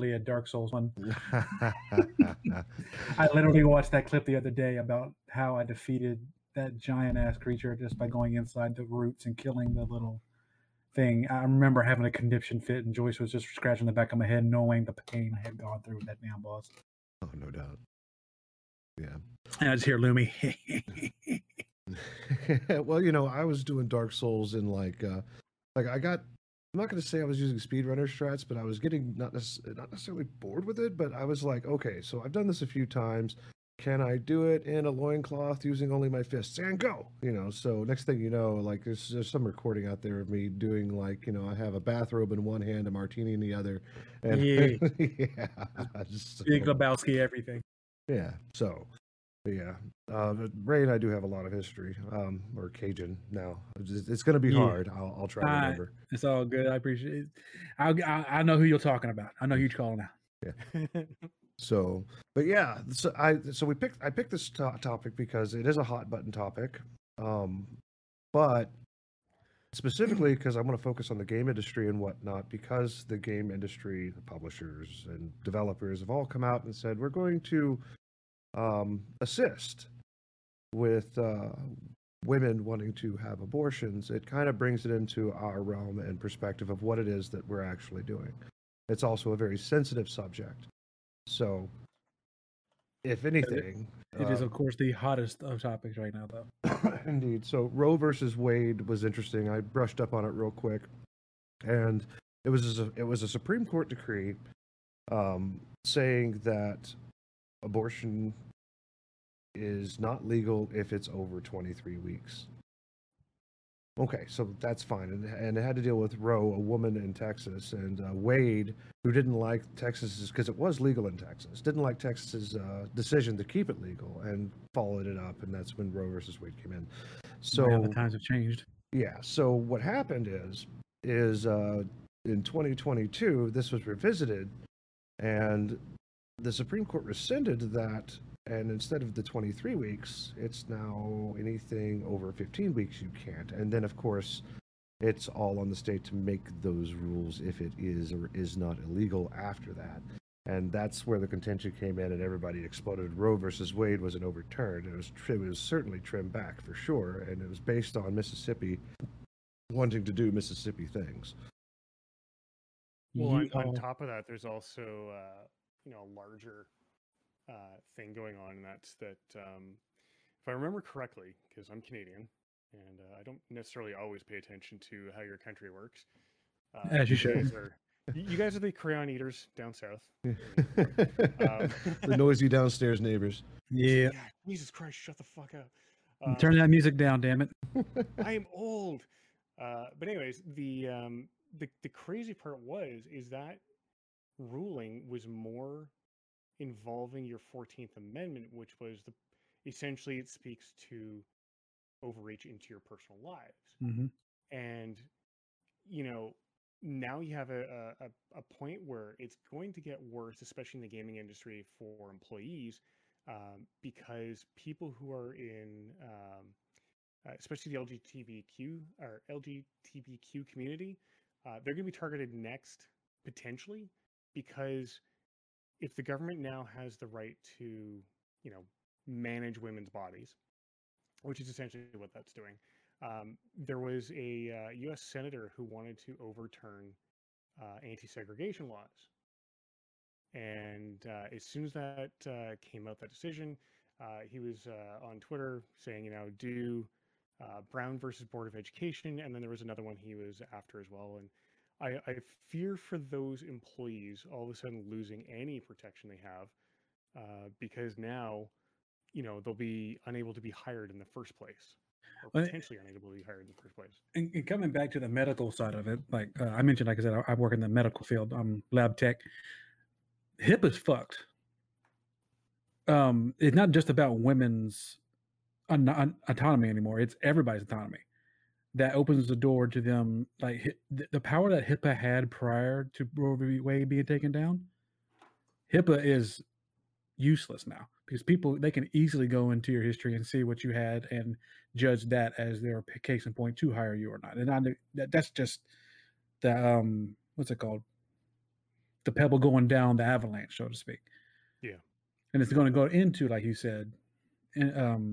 a Dark Souls one. I literally watched that clip the other day about how I defeated that giant ass creature just by going inside the roots and killing the little thing. I remember having a condition fit, and Joyce was just scratching the back of my head, knowing the pain I had gone through with that damn boss. Oh, no doubt. Yeah. And I just hear Lumi. Well, you know, I was doing Dark Souls in like I got. I'm not going to say I was using speedrunner strats, but I was getting not necessarily bored with it, but I was like, okay, so I've done this a few times. Can I do it in a loincloth using only my fists and go? You know, so next thing you know, like there's some recording out there of me doing like, you know, I have a bathrobe in one hand, a martini in the other. And Big Lebowski, everything. Yeah. So, yeah. Ray and I do have a lot of history, or Cajun now. It's going to be hard. I'll try to remember. It's all good. I appreciate it. I know who you're talking about. I know who you're calling out. Yeah. So, but yeah, I picked this topic because it is a hot button topic, but specifically because I want to focus on the game industry and whatnot, because the game industry, the publishers and developers have all come out and said, we're going to assist with women wanting to have abortions. It kind of brings it into our realm and perspective of what it is that we're actually doing. It's also a very sensitive subject. So, if anything, it is, of course, the hottest of topics right now, though. Indeed. So, Roe versus Wade was interesting. I brushed up on it real quick, and it was a Supreme Court decree saying that abortion is not legal if it's over 23 weeks. Okay, so that's fine, and it had to deal with Roe, a woman in Texas, and Wade, who didn't like Texas's, because it was legal in Texas, didn't like Texas's decision to keep it legal, and followed it up, and that's when Roe versus Wade came in. So yeah, the times have changed. Yeah. So what happened is in 2022 this was revisited, and the Supreme Court rescinded that. And instead of the 23 weeks, it's now anything over 15 weeks you can't. And then, of course, it's all on the state to make those rules if it is or is not illegal after that. And that's where the contention came in and everybody exploded. Roe versus Wade wasn't overturned. It was certainly trimmed back for sure. And it was based on Mississippi wanting to do Mississippi things. Well, on top of that, there's also larger thing going on, and that's that if I remember correctly, because I'm Canadian and I don't necessarily always pay attention to how your country works. As you should. You guys are the crayon eaters down south. The noisy downstairs neighbors. Yeah. Jesus Christ, shut the fuck up. Turn that music down, damn it. I am old. But anyways, the crazy part is that ruling was more involving your 14th Amendment, which was essentially it speaks to overreach into your personal lives. Mm-hmm. And, you know, now you have a point where it's going to get worse, especially in the gaming industry for employees, because people who are in, especially the LGBTQ community, they're going to be targeted next, potentially, because if the government now has the right to, you know, manage women's bodies, which is essentially what that's doing, there was a U.S. senator who wanted to overturn anti-segregation laws. And as soon as that came out, that decision, he was on Twitter saying, you know, do Brown versus Board of Education. And then there was another one he was after as well. And I fear for those employees all of a sudden losing any protection they have, because now, you know, they'll be unable to be hired in the first place, or potentially unable to be hired in the first place. And coming back to the medical side of it, like I mentioned, like I said, I work in the medical field. I'm lab tech. HIPAA's fucked. It's not just about women's autonomy anymore. It's everybody's autonomy. That opens the door to them, like the power that HIPAA had prior to Roe v. Wade being taken down. HIPAA is useless now because they can easily go into your history and see what you had and judge that as their case in point to hire you or not. And that's just the the pebble going down the avalanche, so to speak. Yeah. And it's going to go into, like you said, interracial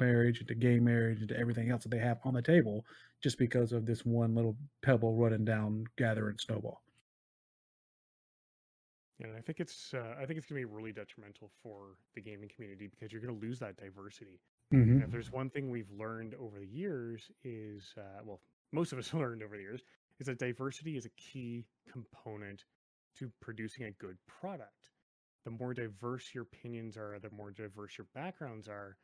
marriage, into gay marriage, into everything else that they have on the table, just because of this one little pebble running down, gathering snowball. And I think it's going to be really detrimental for the gaming community, because you're going to lose that diversity. Mm-hmm. And if there's one thing we've learned over the years is, well, most of us learned over the years, is that diversity is a key component to producing a good product. The more diverse your opinions are, the more diverse your backgrounds are,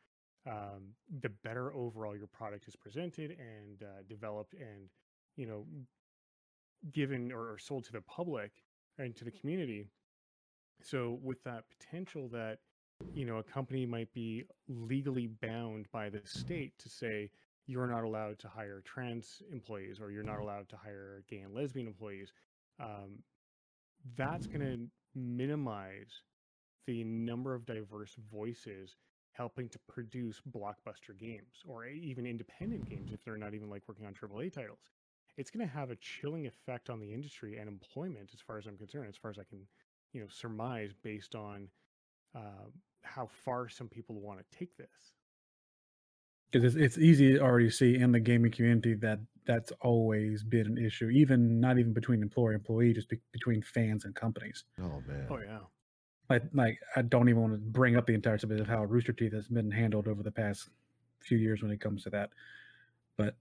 the better overall your product is presented and developed and, you know, given or sold to the public and to the community. So with that potential that, you know, a company might be legally bound by the state to say, you're not allowed to hire trans employees, or you're not allowed to hire gay and lesbian employees, that's going to minimize the number of diverse voices helping to produce blockbuster games, or even independent games if they're not even like working on AAA titles. It's going to have a chilling effect on the industry and employment, as far as I'm concerned, as far as I can, you know, surmise based on how far some people want to take this. Because it's easy to already see in the gaming community that that's always been an issue, even not even between employer and employee, just between fans and companies. Oh, man. Oh, yeah. Like I don't even want to bring up the entire subject of how Rooster Teeth has been handled over the past few years when it comes to that. But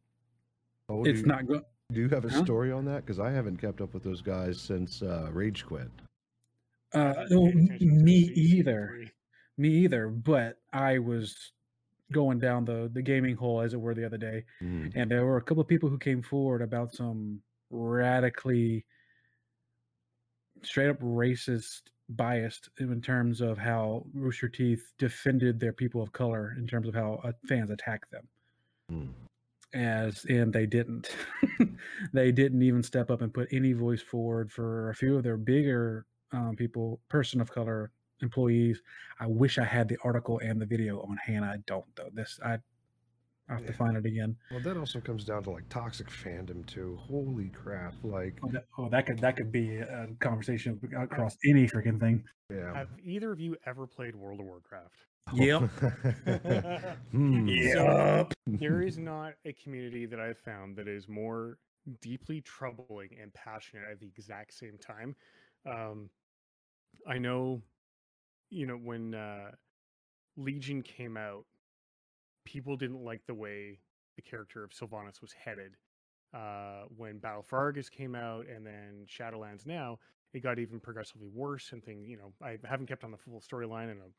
it's not good. Do you have a story on that? Because I haven't kept up with those guys since Rage Quit. Me either. But I was going down the gaming hole, as it were, the other day, and there were a couple of people who came forward about some radically, straight up racist, biased in terms of how Rooster Teeth defended their people of color in terms of how fans attacked them. And they didn't. They didn't even step up and put any voice forward for a few of their bigger people, person of color employees. I wish I had the article and the video on hand. I don't, though. I have to find it again. Well, that also comes down to like toxic fandom too. Holy crap! Like, that could be a conversation across any freaking thing. Yeah. Have either of you ever played World of Warcraft? Yep. Yep. So, there is not a community that I've found that is more deeply troubling and passionate at the exact same time. I know, you know, when Legion came out, people didn't like the way the character of Sylvanas was headed. When Battle for Argus came out, and then Shadowlands now, it got even progressively worse. And things, you know, I haven't kept on the full storyline, and I'm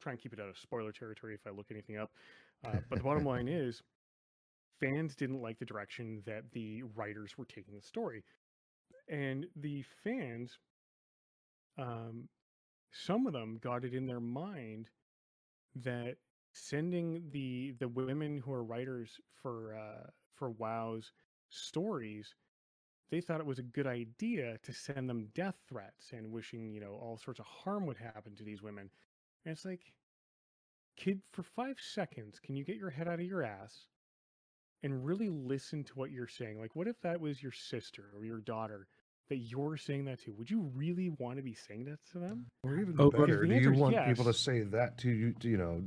trying to keep it out of spoiler territory if I look anything up. But the bottom line is, fans didn't like the direction that the writers were taking the story. And the fans, some of them got it in their mind that sending the women who are writers for WoW's stories, they thought it was a good idea to send them death threats and wishing, you know, all sorts of harm would happen to these women. And it's like, kid, for 5 seconds, can you get your head out of your ass and really listen to what you're saying? Like, what if that was your sister or your daughter that you're saying that to? Would you really want to be saying that to them? Or even better, do you want people to say that to you, you know?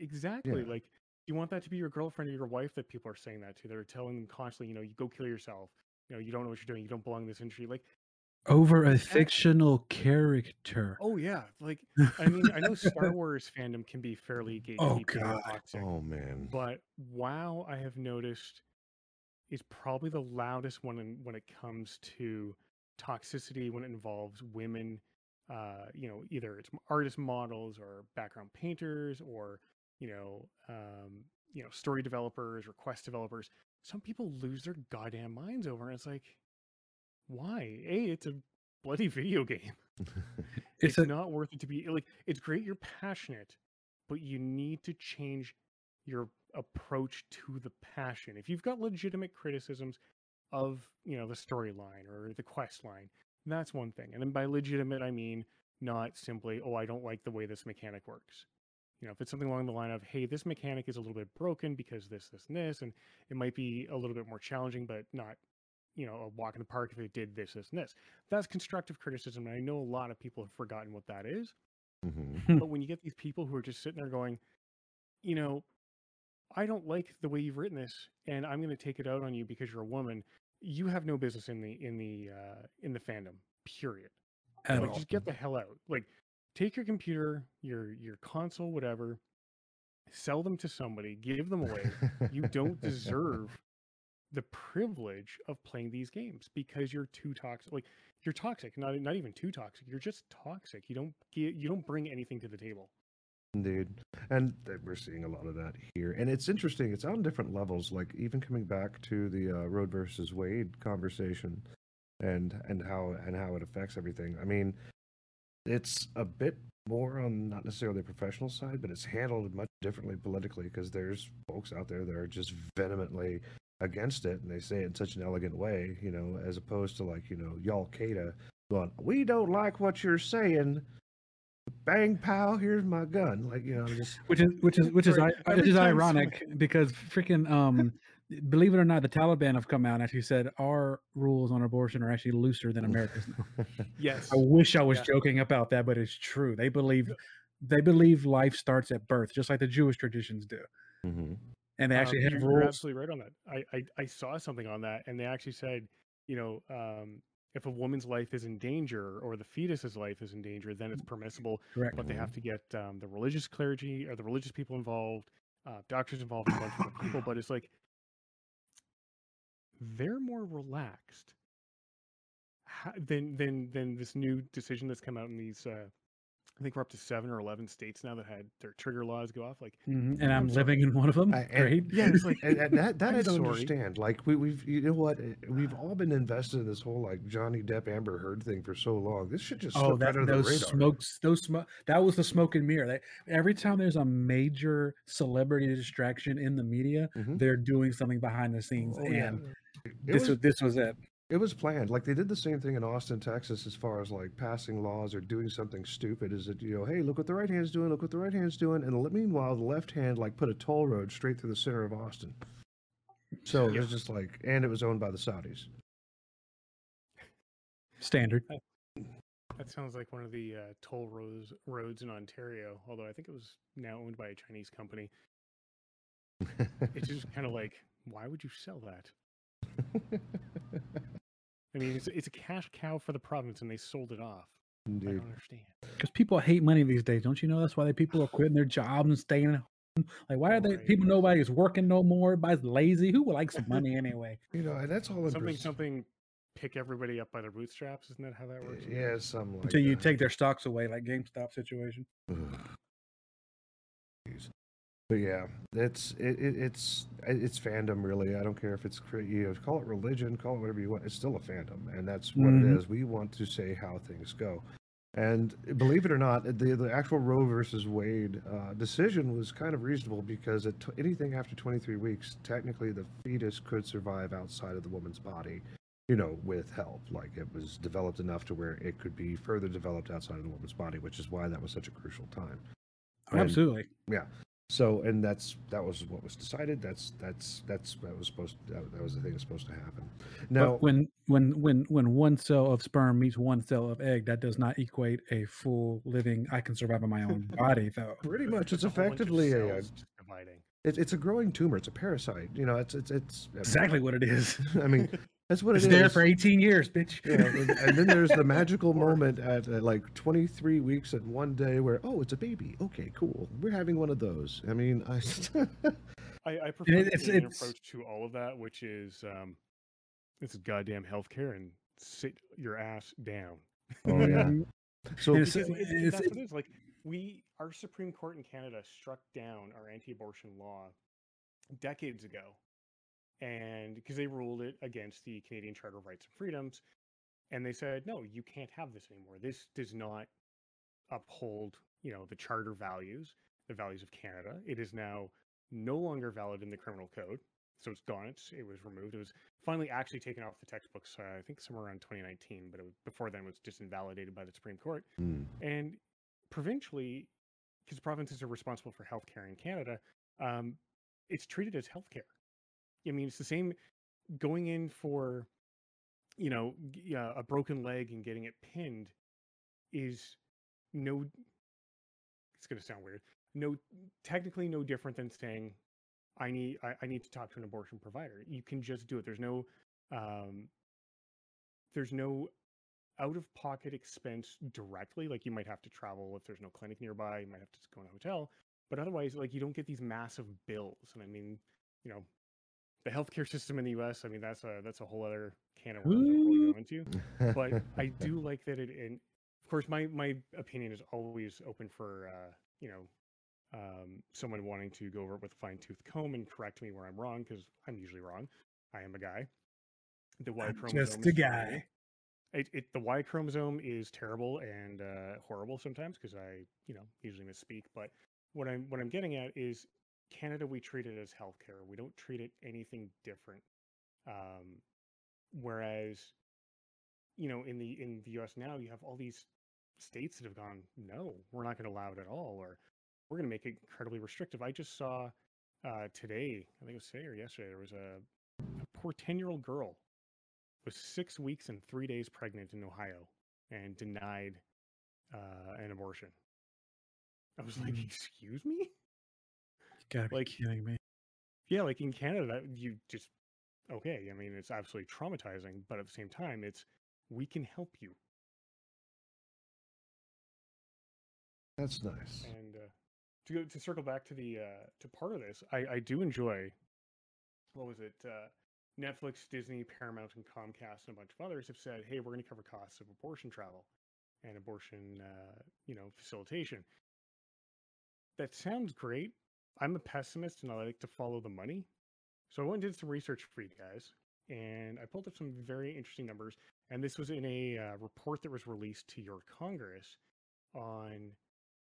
Exactly. Yeah. Like, you want that to be your girlfriend or your wife that people are saying that to? They're telling them constantly, you know, you go kill yourself. You know, you don't know what you're doing. You don't belong in this industry. Like, over a fictional character. Oh, yeah. Like, I mean, I know Star Wars fandom can be fairly gatekeeping. Oh, God. Toxic, oh, man. But WoW, I have noticed, is probably the loudest one when it comes to toxicity, when it involves women, you know, either it's artist models or background painters or, you know, story developers or quest developers. Some people lose their goddamn minds over it. It's like, why? A, it's a bloody video game. it's not worth it to be like, it's great you're passionate, but you need to change your approach to the passion. If you've got legitimate criticisms of, you know, the storyline or the quest line, that's one thing. And then by legitimate, I mean not simply, oh, I don't like the way this mechanic works. You know, if it's something along the line of, hey, this mechanic is a little bit broken because this, and it might be a little bit more challenging, but not you know, a walk in the park if it did this, this, and this. That's constructive criticism. And I know a lot of people have forgotten what that is. Mm-hmm. But when you get these people who are just sitting there going, you know, I don't like the way you've written this, and I'm going to take it out on you because you're a woman. You have no business in the fandom. Period. Like, just get the hell out. Like, take your computer, your console, whatever. Sell them to somebody. Give them away. You don't deserve the privilege of playing these games because you're too toxic. Like, you're toxic. Not even too toxic. You're just toxic. You don't bring anything to the table. Indeed. And we're seeing a lot of that here. And it's interesting. It's on different levels. Like, even coming back to the Roe versus Wade conversation and how it affects everything. I mean, it's a bit more on not necessarily the professional side, but it's handled much differently politically because there's folks out there that are just vehemently against it, and they say it in such an elegant way, you know, as opposed to, like, you know, y'all Qaeda going, we don't like what you're saying. Bang pow! Here's my gun. Like, you know, just... which is ironic somebody... because freaking believe it or not, the Taliban have come out and actually said our rules on abortion are actually looser than America's now. Yes, I wish I was joking about that, but it's true. They believe life starts at birth, just like the Jewish traditions do. Mm-hmm. And they actually have rules. You're absolutely right on that. I saw something on that, and they actually said, you know, if a woman's life is in danger or the fetus's life is in danger, then it's permissible. Correct. But they have to get the religious clergy or the religious people involved, doctors involved, a bunch of people. But it's like, they're more relaxed than this new decision that's come out in these, I think we're up to 7 or 11 states now that had their trigger laws go off. Like, mm-hmm. And I'm living in one of them. Great. Yeah, it's like and that I don't understand. Like, we've you know what? We've all been invested in this whole, like, Johnny Depp Amber Heard thing for so long. This should just slip out of the radar. That was the smoke and mirror. Like, every time there's a major celebrity distraction in the media, mm-hmm. they're doing something behind the scenes, this was it. It was planned. Like, they did the same thing in Austin, Texas, as far as, like, passing laws or doing something stupid. Is that, you know, hey, look what the right hand's doing, look what the right hand's doing. And meanwhile, the left hand, like, put a toll road straight through the center of Austin. So it was just like, and it was owned by the Saudis. Standard. That sounds like one of the toll roads in Ontario, although I think it was now owned by a Chinese company. It's just kind of like, why would you sell that? I mean, it's a cash cow for the province, and they sold it off. Indeed. I don't understand. Because people hate money these days, don't you know? That's why people are quitting their jobs and staying at home. Like, why are they? People, nobody's working no more. Everybody's lazy. Who would like some money anyway? You know, and that's all. Something. Pick everybody up by their bootstraps. Isn't that how that works? Yeah, something like. Until you take their stocks away, like GameStop situation. But yeah, it's fandom, really. I don't care if it's, you know, call it religion, call it whatever you want. It's still a fandom, and that's what it is. We want to say how things go, and believe it or not, the actual Roe versus Wade decision was kind of reasonable because anything after 23 weeks, technically, the fetus could survive outside of the woman's body, you know, with help. Like, it was developed enough to where it could be further developed outside of the woman's body, which is why that was such a crucial time. Oh, and, absolutely, yeah. So, and that was what was decided. That was the thing that's supposed to happen. Now, but when one cell of sperm meets one cell of egg, that does not equate a full living. I can survive on my own body, though. Pretty much, it's effectively it's a growing tumor. It's a parasite. You know, it's exactly what it is. I mean. That's what it's there for 18 years, bitch. Yeah, and then there's the magical moment at like 23 weeks and one day where, oh, it's a baby. Okay, cool. We're having one of those. I mean, I prefer an approach to all of that, which is this is goddamn healthcare and sit your ass down. Oh yeah. So it's that's what it is. Like, our Supreme Court in Canada struck down our anti-abortion law decades ago. And because they ruled it against the Canadian Charter of Rights and Freedoms, and they said, no, you can't have this anymore. This does not uphold, you know, the charter values, the values of Canada. It is now no longer valid in the criminal code. So it's gone. It was removed. It was finally actually taken off the textbooks, I think somewhere around 2019, but before then it was just invalidated by the Supreme Court. Mm. And provincially, because provinces are responsible for healthcare in Canada, it's treated as healthcare. I mean, it's the same going in for you know, a broken leg and getting it pinned is no, it's going to sound weird, no, technically no different than saying I need to talk to an abortion provider. You can just do it. There's no out-of-pocket expense directly. Like, you might have to travel if there's no clinic nearby. You might have to just go in a hotel. But otherwise, like, you don't get these massive bills. And I mean, you know, the healthcare system in the U.S., I mean, that's a whole other can of worms I don't really go into. But I do like that it, and of course, my opinion is always open for, someone wanting to go over it with a fine-tooth comb and correct me where I'm wrong, because I'm usually wrong. I am a guy. The Y chromosome, just a guy. The Y chromosome is terrible and horrible sometimes, because I, usually misspeak. But what I'm getting at is, Canada, we treat it as healthcare. We don't treat it anything different. Whereas, in the U.S. now, you have all these states that have gone, no, we're not going to allow it at all, or we're going to make it incredibly restrictive. I just saw today, I think it was today or yesterday, there was a poor 10-year-old girl was 6 weeks and 3 days pregnant in Ohio and denied an abortion. I was like, excuse me? You gotta be kidding me. Yeah, like in Canada, you just, okay. I mean, it's absolutely traumatizing, but at the same time, it's, we can help you. That's nice. And to circle back to the to part of this, I do enjoy, what was it? Netflix, Disney, Paramount, and Comcast, and a bunch of others have said, hey, we're going to cover costs of abortion travel and abortion, facilitation. That sounds great. I'm a pessimist, and I like to follow the money. So I went and did some research for you guys, and I pulled up some very interesting numbers. And this was in a report that was released to your Congress on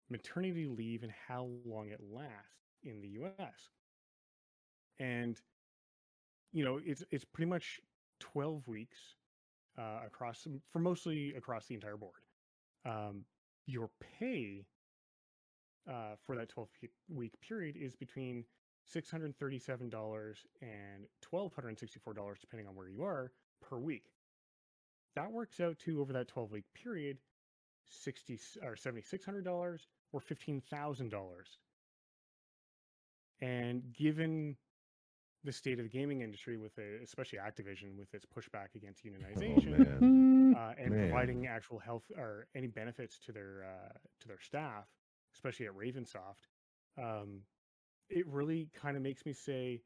maternity leave and how long it lasts in the U.S. And it's pretty much 12 weeks across the entire board. Your pay for that 12-week period is between $637 and $1,264, depending on where you are, per week. That works out to, over that 12-week period, $7,600 or $15,000. And given the state of the gaming industry, with especially Activision, with its pushback against unionization, providing actual health or any benefits to their staff, especially at Ravensoft, it really kind of makes me say,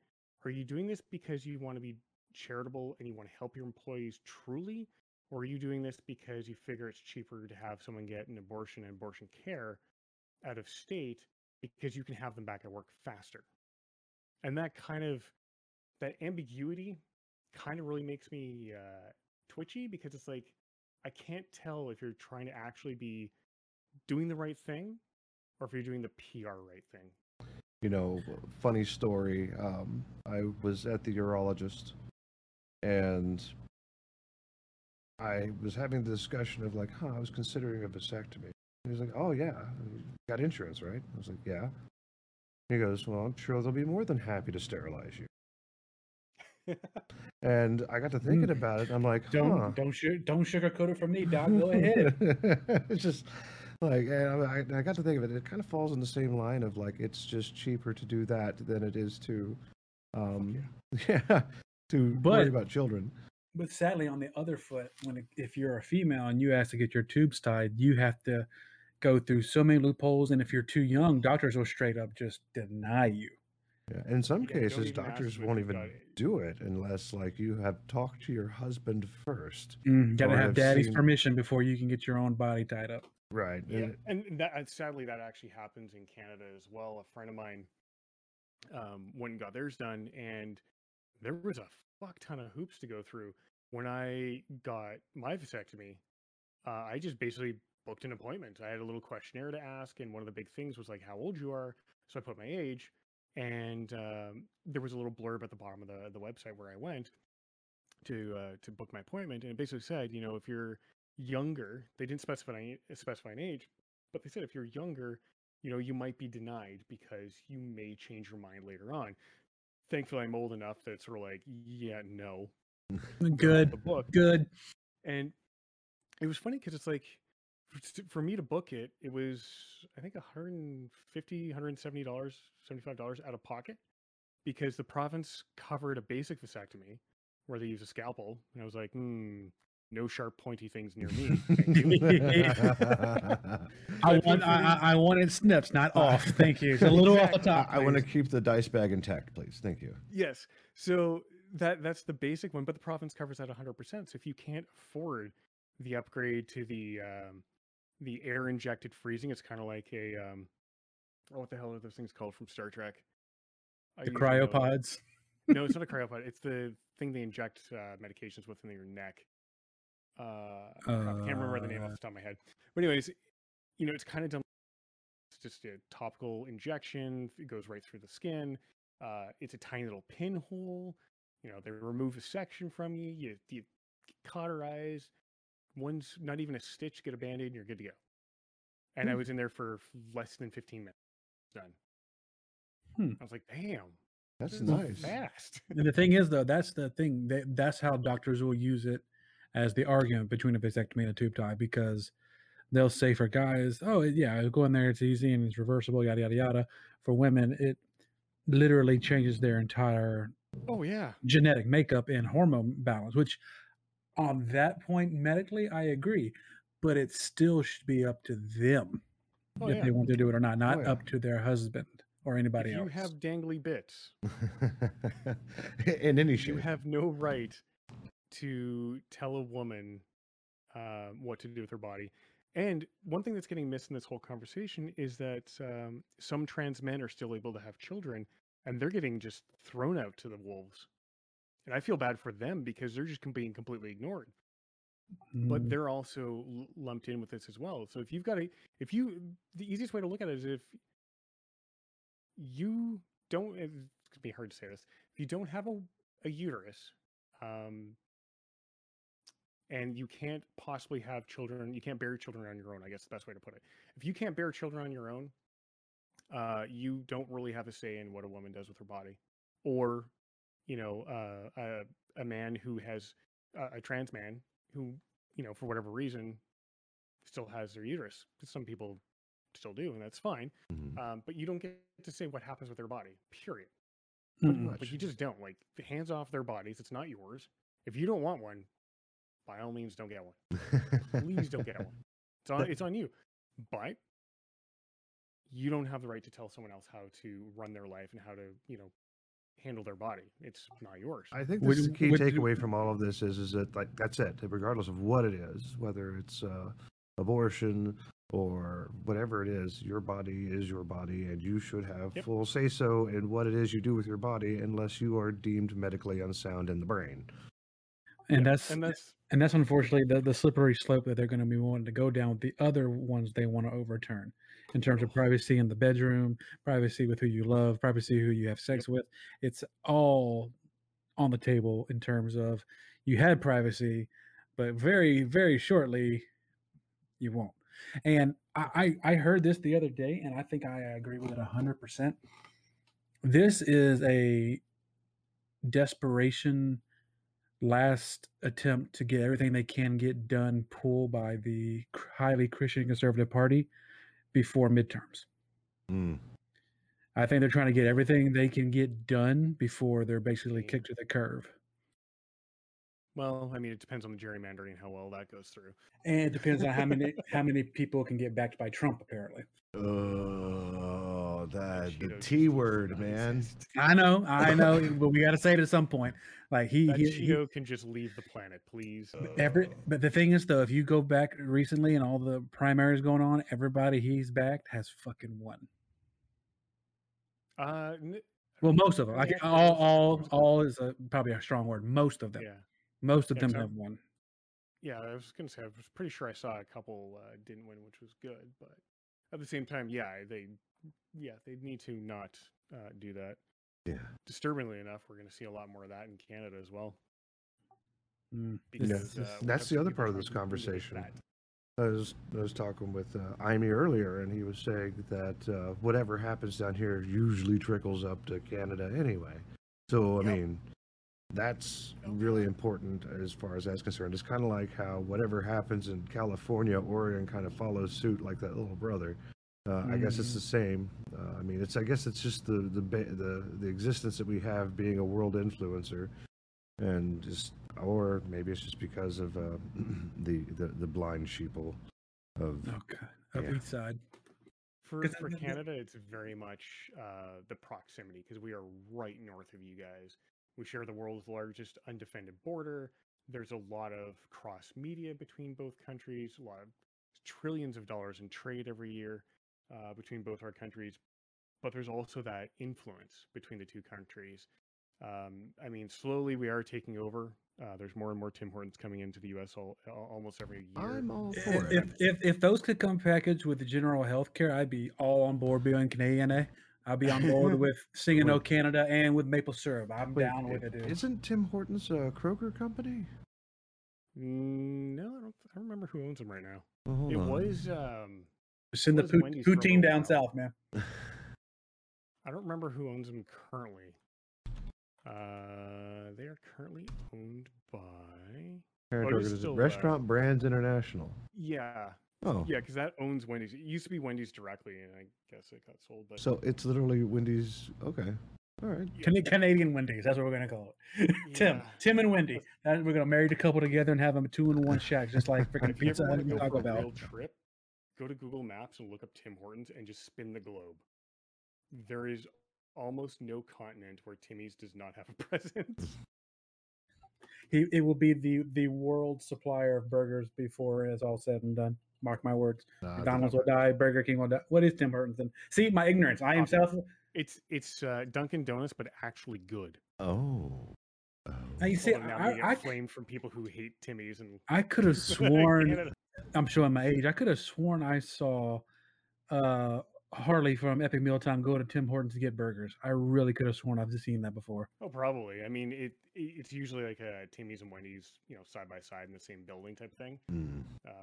are you doing this because you want to be charitable and you want to help your employees truly, or are you doing this because you figure it's cheaper to have someone get an abortion and abortion care out of state because you can have them back at work faster? And that kind of, that ambiguity kind of really makes me twitchy, because it's like, I can't tell if you're trying to actually be doing the right thing or if you're doing the PR right thing. You know, funny story. I was at the urologist and I was having the discussion of like, I was considering a vasectomy. He was like, oh yeah, you got insurance, right? I was like, yeah. He goes, well, I'm sure they'll be more than happy to sterilize you. And I got to thinking about it. I'm like, don't sugarcoat it for me, Doc. Go ahead. It's just like, I got to think of it. It kind of falls in the same line of like, it's just cheaper to do that than it is to, worry about children. But sadly, on the other foot, if you're a female and you ask to get your tubes tied, you have to go through so many loopholes, and if you're too young, doctors will straight up just deny you. Yeah, in some cases, doctors won't even do it unless, like, you have talked to your husband first. Gotta have daddy's permission before you can get your own body tied up. Right. Yeah. And that, sadly, that actually happens in Canada as well. A friend of mine went and got theirs done, and there was a fuck ton of hoops to go through. When I got my vasectomy, I just basically booked an appointment. I had a little questionnaire to ask, and one of the big things was like how old you are. So I put my age, and there was a little blurb at the bottom of the website where I went to book my appointment, and it basically said, if you're younger, they didn't specify an age, but they said if you're younger, you might be denied because you may change your mind later on. Thankfully, I'm old enough that it's sort of like, yeah, no, Good. And it was funny because it's like, for me to book it, it was, I think, $150, $170, $75 out of pocket, because the province covered a basic vasectomy where they use a scalpel. And I was like, no sharp pointy things near me. Thank you. I wanted snips, not off. Thank you. It's a little off the top. I want to keep the dice bag intact, please. Thank you. Yes. So that's the basic one, but the province covers that 100%. So if you can't afford the upgrade to the air injected freezing, it's kind of like a what the hell are those things called from Star Trek? The cryopods. No, it's not a cryopod. It's the thing they inject medications with in your neck. I can't remember the name off the top of my head. But anyways, it's kind of done. It's just a topical injection. It goes right through the skin. It's a tiny little pinhole. They remove a section from you. You cauterize. One's not even a stitch, get a Band-Aid, and you're good to go. And I was in there for less than 15 minutes. Done. I was like, damn. That's nice. Fast. And the thing is, though, that's the thing. That's how doctors will use it as the argument between a vasectomy and a tube tie, because they'll say for guys, oh, yeah, go in there, it's easy and it's reversible, yada, yada, yada. For women, it literally changes their entire genetic makeup and hormone balance, which... on that point, medically, I agree, but it still should be up to them if they want to do it or not, up to their husband or anybody else. You have dangly bits. In any show. You have no right to tell a woman what to do with her body. And one thing that's getting missed in this whole conversation is that some trans men are still able to have children, and they're getting just thrown out to the wolves. And I feel bad for them because they're just being completely ignored. But they're also lumped in with this as well. So the easiest way to look at it is if you don't, it's going to be hard to say this, if you don't have a uterus and you can't possibly have children, you can't bear children on your own, I guess the best way to put it. If you can't bear children on your own, you don't really have a say in what a woman does with her body. Or... a man who has a trans man who, for whatever reason, still has their uterus. Some people still do, and that's fine. Mm-hmm. But you don't get to say what happens with their body, period. Mm-hmm. Like, you just don't. Like, hands off their bodies. It's not yours. If you don't want one, by all means, don't get one. Please don't get one. It's on you. But you don't have the right to tell someone else how to run their life and how to, handle their body. It's not yours. I think the key takeaway from all of this is that, like, that's it. Regardless of what it is, whether it's abortion or whatever it is, your body is your body, and you should have full say-so in what it is you do with your body, unless you are deemed medically unsound in the brain. And that's unfortunately the slippery slope that they're going to be wanting to go down with the other ones they want to overturn in terms of privacy in the bedroom, privacy with who you love, privacy who you have sex with. It's all on the table in terms of you had privacy, but very, very shortly you won't. And I heard this the other day, and I think I agree with it 100%. This is a desperation last attempt to get everything they can get done pulled by the highly Christian conservative party before midterms. I think they're trying to get everything they can get done before they're basically kicked to the curb. Well, I mean, it depends on the gerrymandering and how well that goes through. And it depends on how many people can get backed by Trump, apparently. Oh, the T word, man. I know, but we got to say it at some point. Like he can just leave the planet, please. But the thing is, though, if you go back recently and all the primaries going on, everybody he's backed has fucking won. Well, most of them. All is probably a strong word. Most of them. Yeah. Most of them have won. Yeah, I was going to say, I was pretty sure I saw a couple didn't win, which was good. But at the same time, they need to not do that. Yeah. Disturbingly enough, we're going to see a lot more of that in Canada as well. Because, that's the other part of this conversation. I was talking with Imee earlier, and he was saying that whatever happens down here usually trickles up to Canada anyway. So, I mean... That's really important as far as that's concerned. It's kind of like how whatever happens in California, Oregon kind of follows suit like that little brother. I guess it's the same. I mean, it's it's just the existence that we have being a world influencer, and just, or maybe it's just because of the blind sheeple of each side. For Canada, it's very much the proximity, because we are right north of you guys. We share the world's largest undefended border. There's a lot of cross media between both countries, a lot of trillions of dollars in trade every year between both our countries. But there's also that influence between the two countries. I mean, slowly we are taking over. There's more and more Tim Hortons coming into the U.S. Almost every year. I'm all for it. If those could come packaged with the general health care, I'd be all on board being Canadian. I'd be on board with singing "O Canada" and with maple syrup. I'm down with it. Isn't Tim Hortons a Kroger company? No, I don't remember who owns them right now. Well, it was. Send the poutine down south, man. I don't remember who owns them currently. They are currently owned by Restaurant Brands International. Yeah. Oh. Yeah, because that owns Wendy's. It used to be Wendy's directly, and I guess it got sold. But... So it's literally Wendy's. Okay. All right. Yeah. Canadian Wendy's. That's what we're going to call it. Yeah. Tim and Wendy. We're going to marry the couple together and have them a 2-in-1 shack, just like freaking Pizza Hut and Taco Bell. Real trip, go to Google Maps and look up Tim Hortons and just spin the globe. There is almost no continent where Timmy's does not have a presence. It will be the world supplier of burgers before it's all said and done. Mark my words. McDonald's will die. Burger King will die. What is Tim Hortons then? See my ignorance. I am self. It's Dunkin' Donuts, but actually good. Oh. You see, I claim from people who hate Timmy's, and I could have sworn. I'm showing my age. I could have sworn I saw Harley from Epic Mealtime go to Tim Hortons to get burgers. I really could have sworn I've seen that before. Oh, probably. I mean, it's usually like a Timmy's and Wendy's, side by side in the same building type thing. I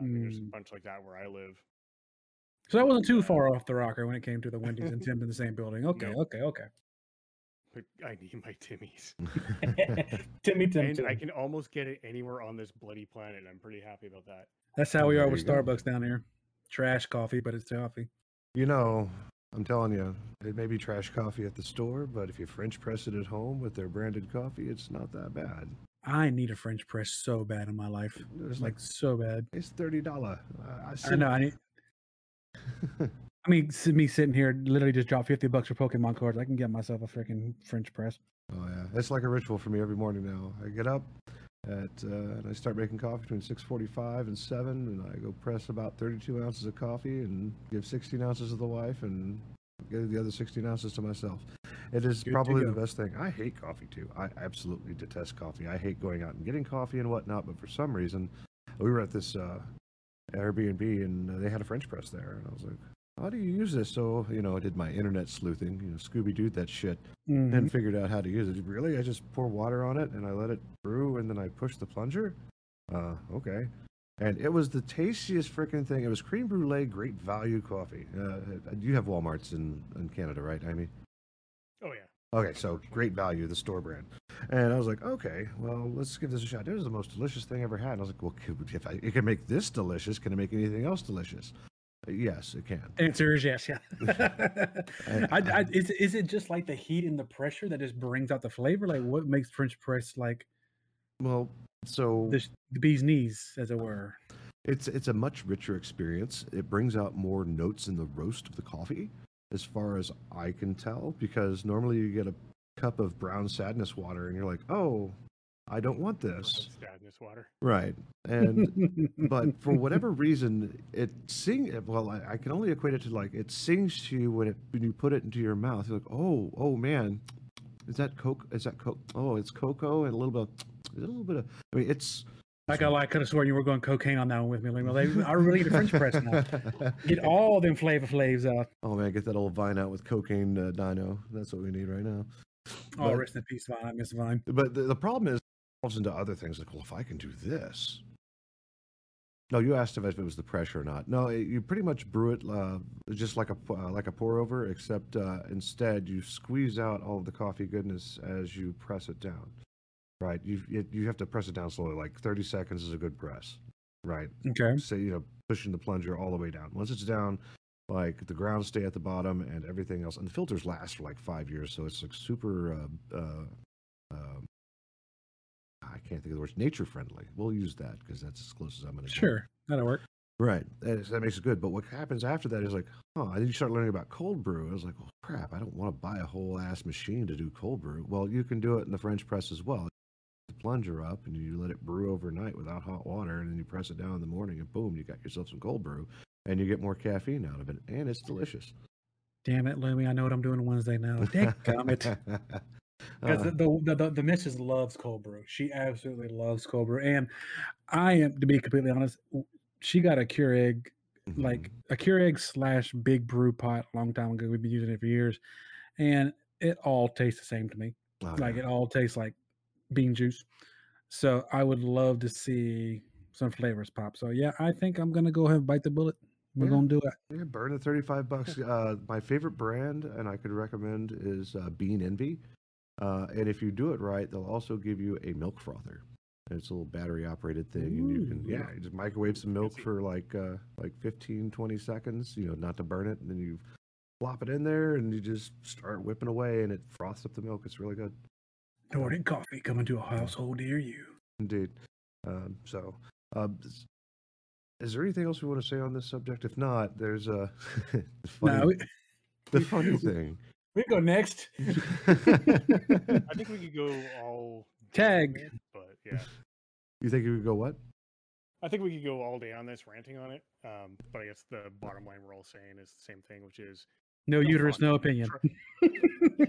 mean, there's a bunch like that where I live. So that wasn't too far off the rocker when it came to the Wendy's and Tim in the same building. Okay. But I need my Timmy's. Timmy. I can almost get it anywhere on this bloody planet. I'm pretty happy about that. That's how we are with Starbucks down here. Trash coffee, but it's coffee. I'm telling you, it may be trash coffee at the store, but if you French press it at home with their branded coffee, it's not that bad. I need a French press so bad in my life. It's like so bad. It's $30. I know. I mean, me sitting here literally just dropped $50 for Pokemon cards. I can get myself a freaking French press. Oh, yeah. That's like a ritual for me every morning now. I get up and I start making coffee between 6:45 and 7, and I go press about 32 ounces of coffee and give 16 ounces to the wife and give the other 16 ounces to myself. It is probably the best thing. I hate coffee too. I absolutely detest coffee. I hate going out and getting coffee and whatnot, but for some reason, we were at this Airbnb and they had a French press there, and I was like, how do you use this? So, I did my internet sleuthing, Scooby-Doo that shit, and figured out how to use it. Really? I just pour water on it, and I let it brew, and then I push the plunger? Okay. And it was the tastiest freaking thing. It was creme brulee Great Value coffee. You have Walmarts in Canada, right, Amy? Oh, yeah. Okay, so Great Value, the store brand. And I was like, okay, well, let's give this a shot. It was the most delicious thing I ever had. And I was like, well, if it can make this delicious, can it make anything else delicious? Yes, it can. Answer is yes. Yeah. Is it just like the heat and the pressure that just brings out the flavor? Like, what makes French press like? Well, so the bee's knees, as it were. It's a much richer experience. It brings out more notes in the roast of the coffee, as far as I can tell. Because normally you get a cup of brown sadness water, and you're like, oh, I don't want this. Sadness water. Right. And but for whatever reason, I can only equate it to like it sings to you when you put it into your mouth. You're like, oh man, is that Coke? Is that Coke? Oh, it's cocoa and a little bit of. I mean, it's. Like I could have sworn you were going cocaine on that one with me. I really need a French press now. Get all them flavor flaves out. Oh man, get that old vine out with cocaine dino. That's what we need right now. Oh, rest in peace, Vine. I miss Vine. But the problem is. Into other things like, well, if I can do this. No, you asked if it was the pressure or not. No, you pretty much brew it just like a pour over, except instead you squeeze out all of the coffee goodness as you press it down. right? You have to press it down slowly. Like 30 seconds is a good press, right? Okay. So, pushing the plunger all the way down. Once it's down, like the grounds stay at the bottom and everything else. And the filters last for like 5 years, so it's like super. I can't think of the words. Nature friendly. We'll use that because that's as close as I'm going to. Sure, that'll work. Right, that makes it good. But what happens after that is like, and then you start learning about cold brew. I was like, well, crap, I don't want to buy a whole ass machine to do cold brew. Well, you can do it in the French press as well. The plunger up and you let it brew overnight without hot water, and then you press it down in the morning, and boom, you got yourself some cold brew, and you get more caffeine out of it, and it's delicious. Damn it, Lumi! I know what I'm doing Wednesday now. Dadgummit. Because the missus loves cold brew. She absolutely loves cold brew, and I am, to be completely honest, she got a Keurig, like a Keurig / big brew pot a long time ago. We've been using it for years, and it all tastes the same to me. Oh, like it all tastes like bean juice. So I would love to see some flavors pop. So yeah, I think I'm gonna go ahead and bite the bullet. We're gonna do it. Yeah, burn the $35. My favorite brand, and I could recommend, is Bean Envy. And if you do it right, they'll also give you a milk frother. And it's a little battery-operated thing, and you can you just microwave some milk for like 15, 20 seconds, not to burn it, and then you plop it in there, and you just start whipping away, and it froths up the milk. It's really good. Nordic coffee coming to a household near you. Indeed. Is there anything else we want to say on this subject? If not, there's the funny thing. We can go next. I think we could go all tag. Day, but yeah. You think we could go what? I think we could go all day on this, ranting on it. But I guess the bottom line we're all saying is the same thing, which is no uterus, no opinion.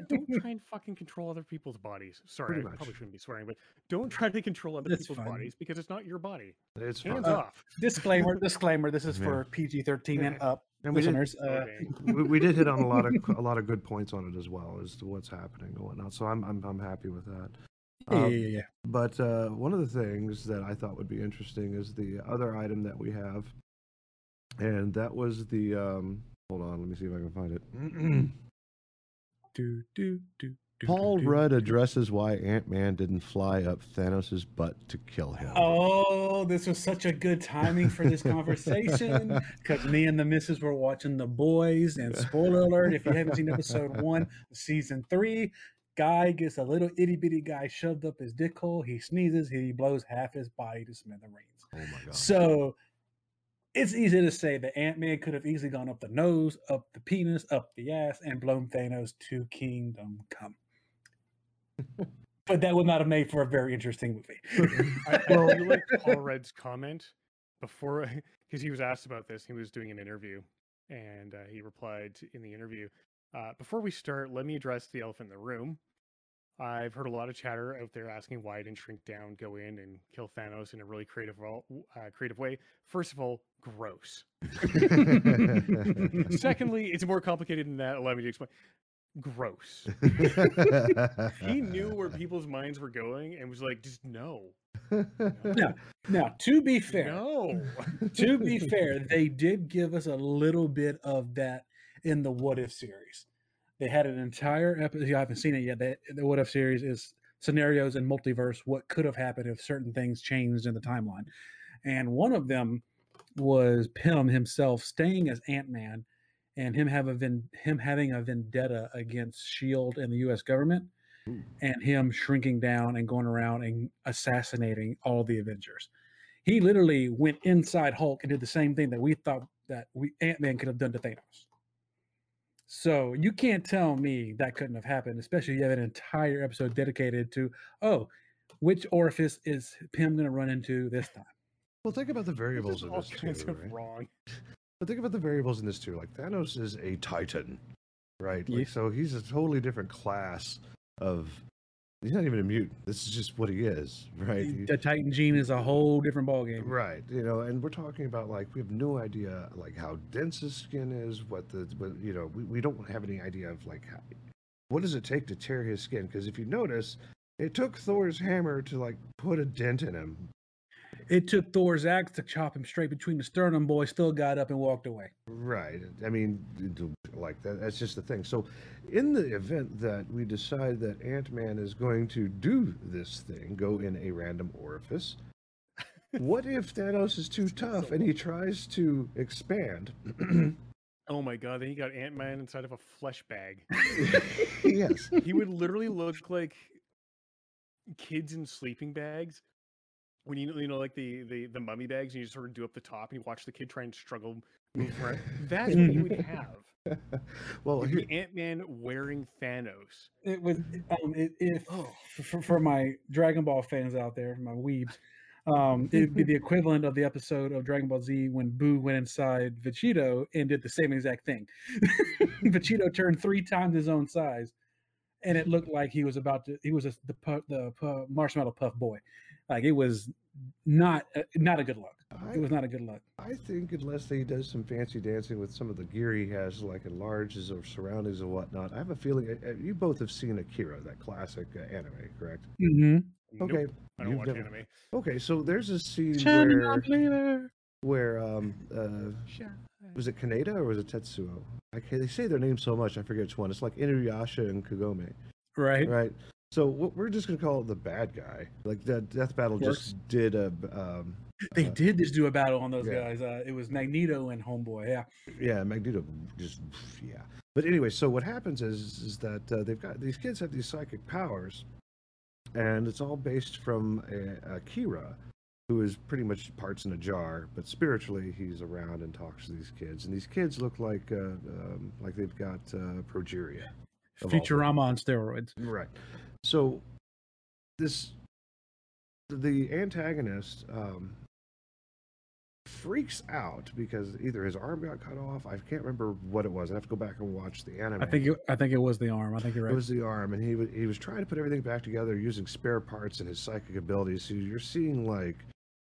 Don't try and fucking control other people's bodies. Sorry, I probably shouldn't be swearing, but don't try to control other people's bodies because it's not your body. It's hands off. Disclaimer. This is for PG-13 and up. And listeners, we did hit on a lot of good points on it as well as to what's happening and whatnot. So I'm happy with that. Yeah. But one of the things that I thought would be interesting is the other item that we have, and that was the. Hold on, let me see if I can find it. Paul Rudd addresses why Ant-Man didn't fly up Thanos' butt to kill him. Oh, this was such a good timing for this conversation because me and the missus were watching The Boys. And spoiler alert, if you haven't seen episode 1, season 3, guy gets a little itty-bitty guy shoved up his dick hole. He sneezes. He blows half his body to smithereens. Oh, my God. So it's easy to say that Ant-Man could have easily gone up the nose, up the penis, up the ass, and blown Thanos to kingdom come. But that would not have made for a very interesting movie. I like Paul Rudd's comment before, because he was asked about this. He was doing an interview, and he replied in the interview, before we start, let me address the elephant in the room. I've heard a lot of chatter out there asking why I didn't shrink down, go in, and kill Thanos in a really creative way. First of all, gross. Secondly, it's more complicated than that. Allow me to explain. Gross. He knew where people's minds were going and was like, just no. Now, to be fair, they did give us a little bit of that in the What If series. They had an entire episode. I haven't seen it yet. The What If series is scenarios and multiverse. What could have happened if certain things changed in the timeline? And one of them was Pym himself staying as Ant-Man, and him having a vendetta against S.H.I.E.L.D. and the U.S. government, and him shrinking down and going around and assassinating all the Avengers. He literally went inside Hulk and did the same thing that we thought that Ant-Man could have done to Thanos. So you can't tell me that couldn't have happened, especially you have an entire episode dedicated to, which orifice is Pym going to run into this time? Well, think about the variables in this too, right? Wrong. But think about the variables in this too. Like Thanos is a Titan, right? Like, so he's a totally different class of. He's not even a mutant. This is just what he is, right? The Titan gene is a whole different ballgame, right? And we're talking about like we have no idea like how dense his skin is, we don't have any idea of like how, what does it take to tear his skin? Because if you notice, it took Thor's hammer to like put a dent in him. It took Thor's axe to chop him straight between the sternum. Boy still got up and walked away. Right. I mean, like that. That's just the thing. So, in the event that we decide that Ant-Man is going to do this thing, go in a random orifice, what if Thanos is too tough and he tries to expand? Oh my god, then he got Ant-Man inside of a flesh bag. Yes. He would literally look like kids in sleeping bags. When you know, like the mummy bags, and you just sort of do up the top, and you watch the kid try and struggle. That's what you would have. Well, the Ant-Man wearing Thanos. It was for my Dragon Ball fans out there, my weebs, it'd be the equivalent of the episode of Dragon Ball Z when Boo went inside Vichito and did the same exact thing. Vichito turned 3 times his own size, and it looked like he was about to. He was the Marshmallow Puff Boy. Like, it was not a good look. It was not a good look. I think unless he does some fancy dancing with some of the gear he has, like enlarges or surroundings and whatnot, I have a feeling you both have seen Akira, that classic anime, correct? Mm-hmm. Okay. Nope. I don't watch anime. Okay, so there's a scene where was it Kaneda or was it Tetsuo? They say their name so much, I forget which one. It's like Inuyasha and Kagome. Right. Right. So we're just gonna call it the bad guy. Like that Death Battle just did a. They did just do a battle on those guys. It was Magneto and Homeboy. Yeah, Magneto just But anyway, so what happens is that they've got these kids have these psychic powers, and it's all based from Akira, who is pretty much parts in a jar. But spiritually, he's around and talks to these kids, and these kids look like they've got progeria. Futurama on steroids. Right. So, the antagonist freaks out because either his arm got cut off. I can't remember what it was. I have to go back and watch the anime. I think it was the arm. I think you're right. It was the arm, and he was trying to put everything back together using spare parts and his psychic abilities. So you're seeing like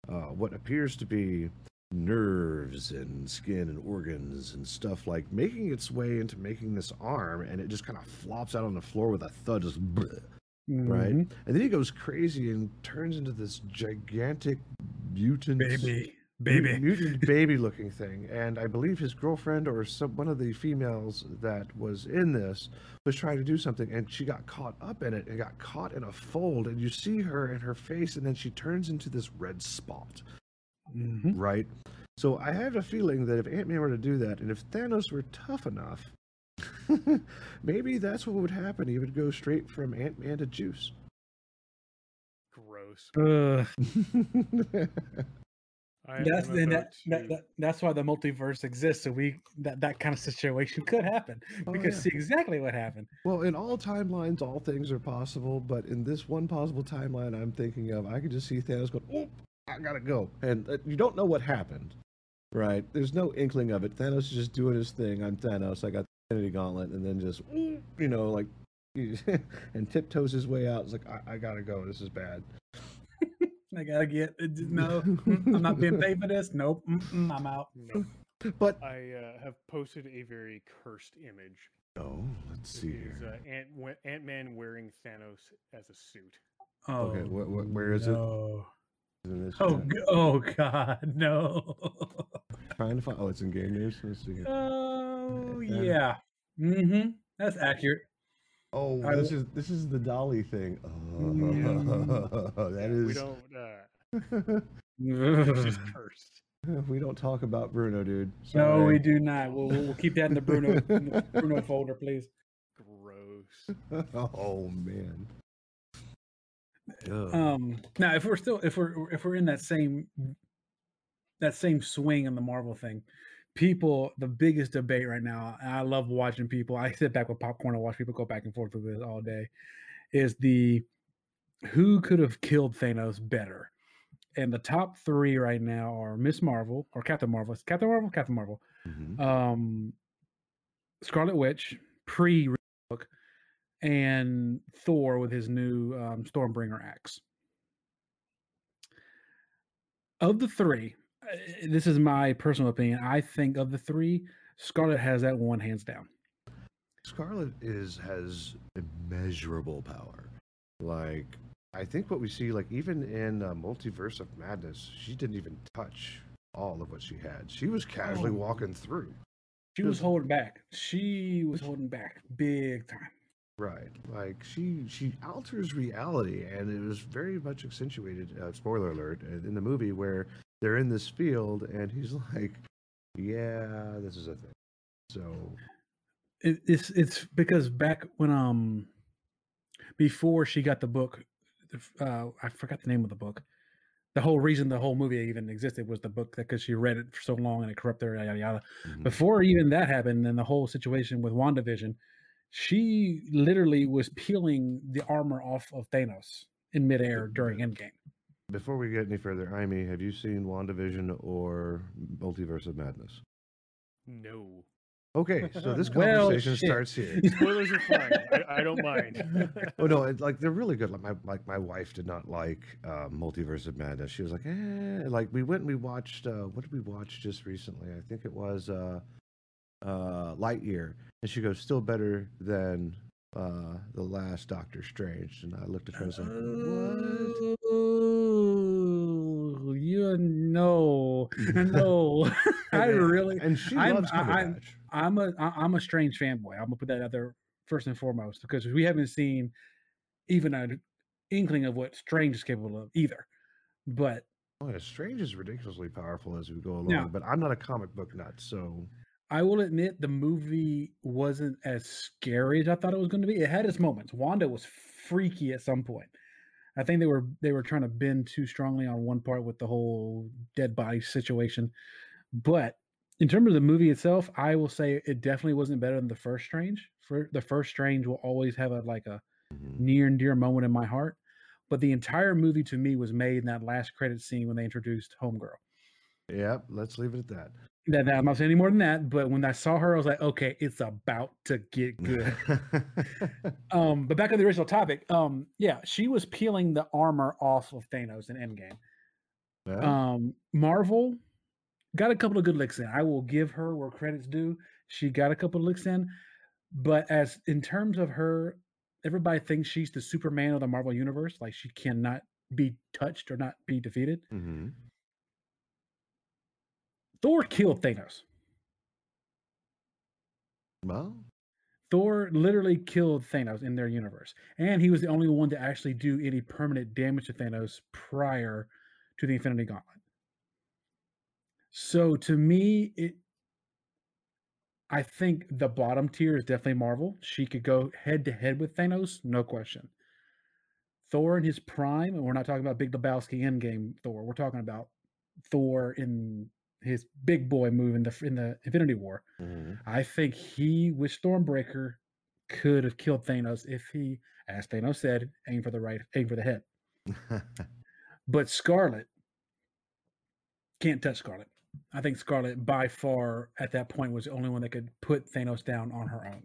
what appears to be nerves and skin and organs and stuff like making its way into making this arm, and it just kind of flops out on the floor with a thud, just bleh, right? And then he goes crazy and turns into this gigantic mutant baby looking thing. And I believe his girlfriend or one of the females that was in this was trying to do something, and she got caught up in it and got caught in a fold, and you see her in her face, and then she turns into this red spot. Mm-hmm. Right? So I have a feeling that if Ant-Man were to do that, and if Thanos were tough enough, maybe that's what would happen. He would go straight from Ant-Man to juice. Gross. That's why the multiverse exists, so that kind of situation could happen. We could see exactly what happened. Well, in all timelines, all things are possible, but in this one possible timeline I'm thinking of, I could just see Thanos going, oh! I gotta go. And you don't know what happened, right? There's no inkling of it. Thanos is just doing his thing. I'm Thanos. I got the Infinity Gauntlet. And then just, and tiptoes his way out. It's like, I gotta go. This is bad. I gotta no, I'm not being paid for this. Nope. I'm out. No. But I have posted a very cursed image. Oh, let's see here. Ant-Man wearing Thanos as a suit. Oh, okay. Where is it? Oh God, no! Trying to find. Oh, it's in game news. Let's see. Oh yeah. Mm-hmm. That's accurate. Oh, this is the Dolly thing. Oh, yeah. That is. We don't. It's just cursed. We don't talk about Bruno, dude. Sorry. No, we do not. We'll keep that in the Bruno folder, please. Gross. Oh man. Now, if we're in that same swing in the Marvel thing, the biggest debate right now, and I love watching people. I sit back with popcorn and watch people go back and forth with this all day. Is who could have killed Thanos better? And the top 3 right now are Miss Marvel or Captain Marvel. It's Captain Marvel, mm-hmm. Scarlet Witch pre-book. And Thor with his new Stormbringer axe. Of the 3, this is my personal opinion. I think of the 3, Scarlet has that one hands down. Scarlet has immeasurable power. Like I think what we see, like even in Multiverse of Madness, she didn't even touch all of what she had. She was casually walking through. She was holding back. She was holding back big time. Right. Like she alters reality, and it was very much accentuated, spoiler alert, in the movie where they're in this field and he's like, yeah, this is a thing. So it's because back when before she got the book, I forgot the name of the book. The whole reason the whole movie even existed was the book, that because she read it for so long and it corrupted her, yada, yada, yada. Mm-hmm. Before even that happened, and the whole situation with WandaVision, she literally was peeling the armor off of Thanos in midair during Endgame. Before we get any further, Aimee, have you seen WandaVision or Multiverse of Madness? No. Okay, so this conversation starts here. Spoilers are fine. I don't mind. Oh no, like they're really good. Like my wife did not like Multiverse of Madness. She was like, eh. Like we went and we watched. What did we watch just recently? I think it was Lightyear, and she goes, still better than the last Doctor Strange. And I looked at her and was like, what? Oh, you know, no. I really. And she loves Cumberbatch. I'm a Strange fanboy. I'm gonna put that out there first and foremost, because we haven't seen even an inkling of what Strange is capable of either. But Strange is ridiculously powerful as we go along. Now, but I'm not a comic book nut, so I will admit the movie wasn't as scary as I thought it was going to be. It had its moments. Wanda was freaky at some point. I think they were trying to bend too strongly on one part with the whole dead body situation, but in terms of the movie itself, I will say it definitely wasn't better than the first Strange. For the first Strange will always have a near and dear moment in my heart. But the entire movie to me was made in that last credit scene when they introduced Homegirl. Yeah, let's leave it at that. I'm not saying any more than that, but when I saw her, I was like, okay, it's about to get good. But back to the original topic. She was peeling the armor off of Thanos in Endgame. Yeah. Marvel got a couple of good licks in. I will give her where credit's due. She got a couple of licks in, but as in terms of her, everybody thinks she's the Superman of the Marvel universe. Like she cannot be touched or not be defeated. Mm-hmm. Thor killed Thanos. Well, Thor literally killed Thanos in their universe, and he was the only one to actually do any permanent damage to Thanos prior to the Infinity Gauntlet. So to me, I think the bottom tier is definitely Marvel. She could go head to head with Thanos, no question. Thor in his prime, and we're not talking about Big Lebowski Endgame Thor. We're talking about Thor in his big boy move in the Infinity War. Mm-hmm. I think he with Stormbreaker could have killed Thanos if he, as Thanos said, aim for the head. But Scarlet, can't touch Scarlet. I think Scarlet, by far, at that point, was the only one that could put Thanos down on her own.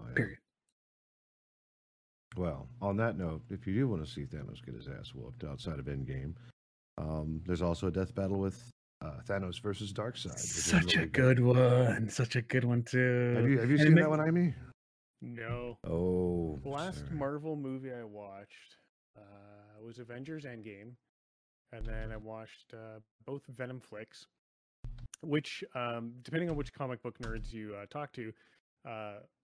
Oh, yeah. Period. Well, on that note, if you do want to see Thanos get his ass whooped outside of Endgame, there's also a death battle with Thanos versus Darkseid. Such a good one. Such a good one, too. Have you seen that one, Aimee? No. Oh. Last Marvel movie I watched was Avengers Endgame. And then I watched both Venom flicks, which, depending on which comic book nerds you talk to,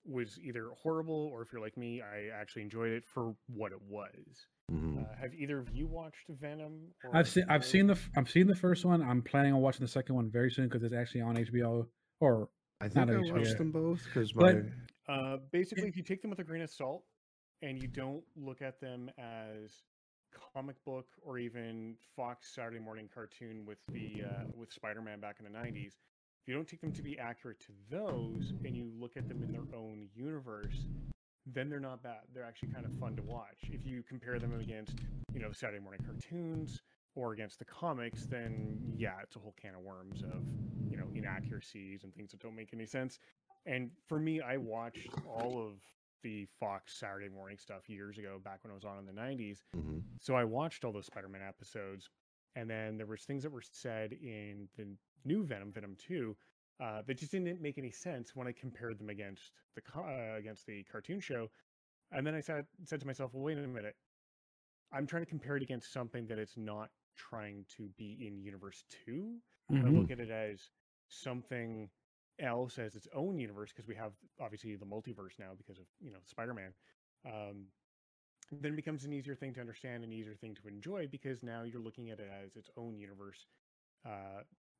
was either horrible, or if you're like me, I actually enjoyed it for what it was. Mm-hmm. Have either of you watched Venom? I've seen the first one. I'm planning on watching the second one very soon because it's actually on HBO. Or I think I watched them both because basically, if you take them with a grain of salt and you don't look at them as comic book or even Fox Saturday morning cartoon with the with Spider-Man back in the 90s, if you don't take them to be accurate to those and you look at them in their own universe, then they're not bad. They're actually kind of fun to watch. If you compare them against Saturday morning cartoons or against the comics, then it's a whole can of worms of inaccuracies and things that don't make any sense. And for me, I watched all of the Fox Saturday morning stuff years ago, back when I was on in the 90s. Mm-hmm. So I watched all those Spider-Man episodes, and then there was things that were said in the new Venom 2, that just didn't make any sense when I compared them against the cartoon show. And then I said to myself, well, wait a minute. I'm trying to compare it against something that it's not trying to be in Universe 2. Mm-hmm. I look at it as something else as its own universe, because we have obviously the multiverse now because of, you know, Spider-Man. Then it becomes an easier thing to understand, an easier thing to enjoy, because now you're looking at it as its own universe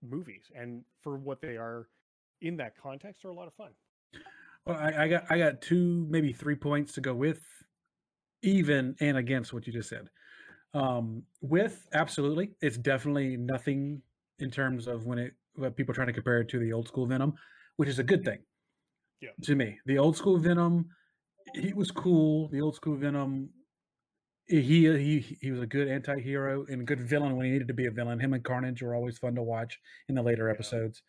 movies. And for what they are in that context, they're a lot of fun. Well, I got 2, maybe 3 points to go with, even and against what you just said. With, absolutely, it's definitely nothing in terms of when people are trying to compare it to the old school Venom, which is a good thing. Yeah. To me, the old school Venom, he was cool. The old school Venom, he was a good anti-hero and a good villain when he needed to be a villain. Him and Carnage were always fun to watch in the later episodes.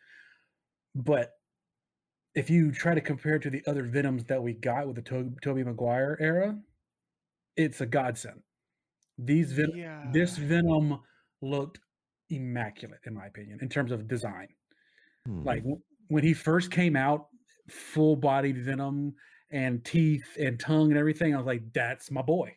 But if you try to compare it to the other Venoms that we got with the Tobey Maguire era, it's a godsend. This Venom looked immaculate, in my opinion, in terms of design. Like when he first came out, full-bodied Venom and teeth and tongue and everything, I was like, that's my boy.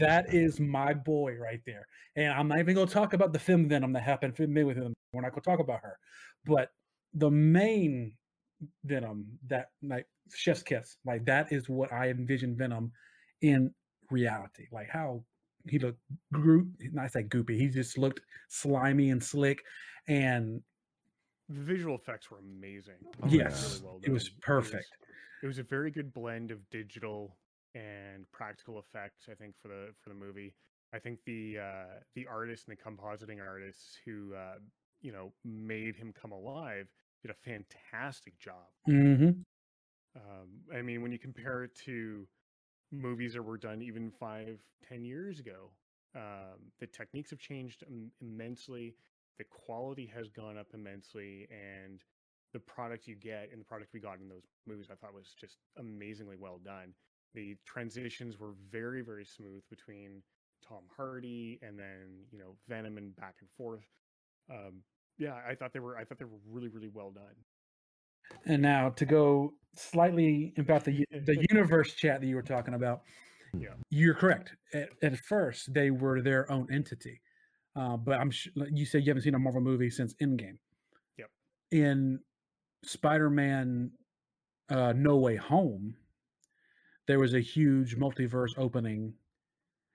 That is my boy right there. And I'm not even going to talk about the femme Venom that happened with him. We're not going to talk about her. But the main Venom, that, like, chef's kiss, like, that is what I envisioned Venom in reality. Like how he looked, not say goopy, he just looked slimy and slick, and the visual effects were amazing. Yes, really well done. It was perfect. It was a very good blend of digital and practical effects, I think, for the movie. I think the artists and the compositing artists who made him come alive did a fantastic job. Mm-hmm. I mean, when you compare it to movies that were done even 5-10 years ago, the techniques have changed immensely. The quality has gone up immensely, and the product you get and the product we got in those movies, I thought, was just amazingly well done. The transitions were very, very smooth between Tom Hardy and then, Venom and back and forth. Yeah, I thought they were really, really well done. And now to go slightly about the universe chat that you were talking about. Yeah, you're correct. At first, they were their own entity, but you said you haven't seen a Marvel movie since Endgame. Yep. In Spider-Man, No Way Home, there was a huge multiverse opening.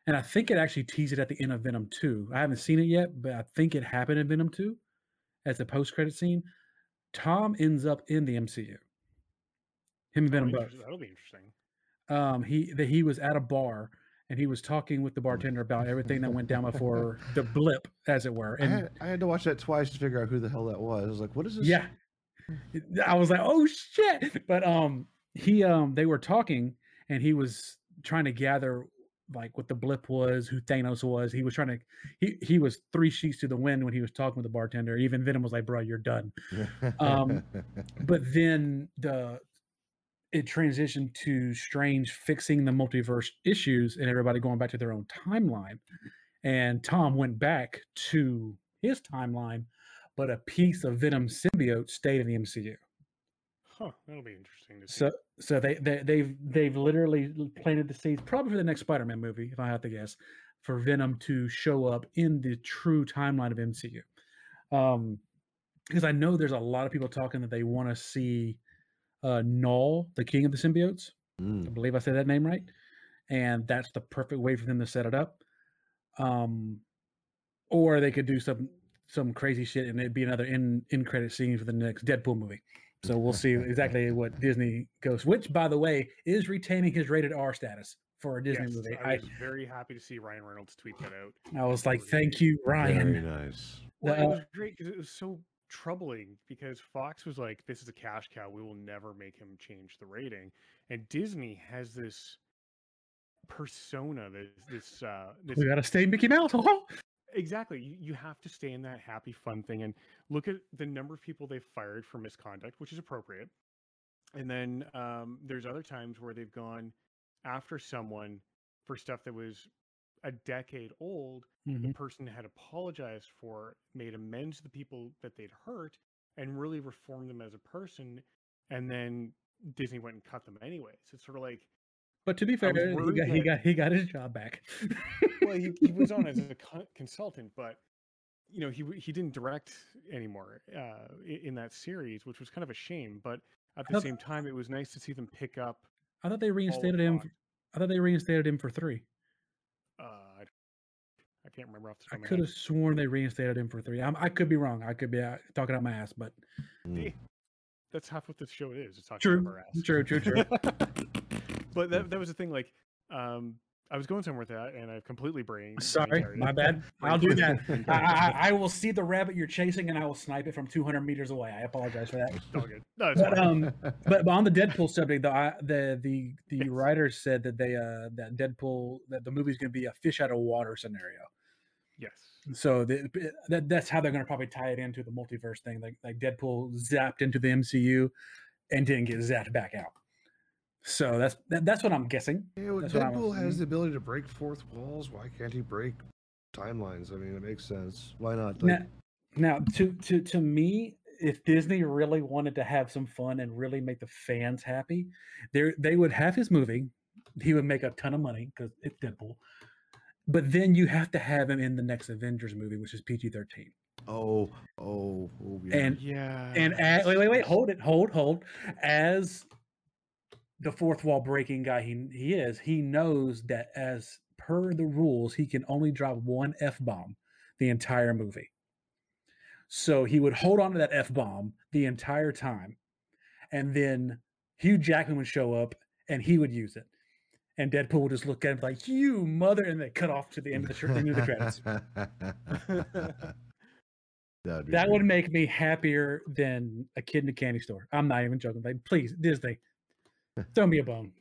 And I think it actually teased it at the end of Venom 2. I haven't seen it yet, but I think it happened in Venom 2 as a post-credit scene. Tom ends up in the MCU. Him and Venom both. That'll be interesting. He was at a bar, and he was talking with the bartender about everything that went down before the blip, as it were. And I had to watch that twice to figure out who the hell that was. I was like, what is this? Yeah. I was like, oh, shit. But they were talking, and he was trying to gather like what the blip was, who Thanos was. He was trying to, he was 3 sheets to the wind when he was talking with the bartender. Even Venom was like, bro, you're done. But then it transitioned to Strange fixing the multiverse issues and everybody going back to their own timeline. And Tom went back to his timeline, but a piece of Venom symbiote stayed in the MCU. Huh, that'll be interesting to see. So they've literally planted the seeds, probably for the next Spider-Man movie, if I have to guess, for Venom to show up in the true timeline of MCU. Because I know there's a lot of people talking that they want to see Null, the king of the symbiotes. I believe I said that name right. And that's the perfect way for them to set it up. Or they could do some crazy shit and it'd be another end credit scene for the next Deadpool movie. So we'll see exactly what Disney goes, which, by the way, is retaining his rated R status for a Disney movie. I was very happy to see Ryan Reynolds tweet that out. I was like, thank you, Ryan. Very nice. Well, it was great because it was so troubling because Fox was like, this is a cash cow. We will never make him change the rating. And Disney has this persona, this we got to stay Mickey Mouse. Exactly. You have to stay in that happy, fun thing. And look at the number of people they've fired for misconduct, which is appropriate. And then there's other times where they've gone after someone for stuff that was a decade old. Mm-hmm. The person had apologized for, made amends to the people that they'd hurt, and really reformed them as a person. And then Disney went and cut them anyways. It's sort of like, But to be fair, he got his job back. Well, he was on as a consultant, but you know, he didn't direct anymore in that series, which was kind of a shame. But at the same time, it was nice to see them pick up. I thought they reinstated him. I thought they reinstated him for 3. I can't remember off the top of my head. I could have sworn they reinstated him for 3. I could be wrong. I could be talking out my ass, but that's half what this show is. It's talking out our ass. True. But that was the thing. Like, I was going somewhere with that, and I've completely brained. Sorry, my bad. I'll do that. I will see the rabbit you're chasing, and I will snipe it from 200 meters away. I apologize for that. It's all good. No, it's fine. But on the Deadpool subject, the writers said that they that Deadpool, that the movie's going to be a fish out of water scenario. Yes. So that's how they're going to probably tie it into the multiverse thing. Like Deadpool zapped into the MCU and didn't get zapped back out. So that's what I'm guessing. Yeah, well, Deadpool has the ability to break fourth walls. Why can't he break timelines? I mean, it makes sense. Why not? Like, now, to me, if Disney really wanted to have some fun and really make the fans happy, they would have his movie. He would make a ton of money because it's Deadpool. But then you have to have him in the next Avengers movie, which is PG-13. Oh, yeah. Wait, hold. As the fourth wall breaking guy he is, he knows that as per the rules, he can only drop one F-bomb the entire movie. So he would hold on to that F-bomb the entire time. And then Hugh Jackman would show up and he would use it. And Deadpool would just look at him like, you mother, and they cut off to the end of the credits. That would make me happier than a kid in a candy store. I'm not even joking. Like, please, Disney, throw me a bone.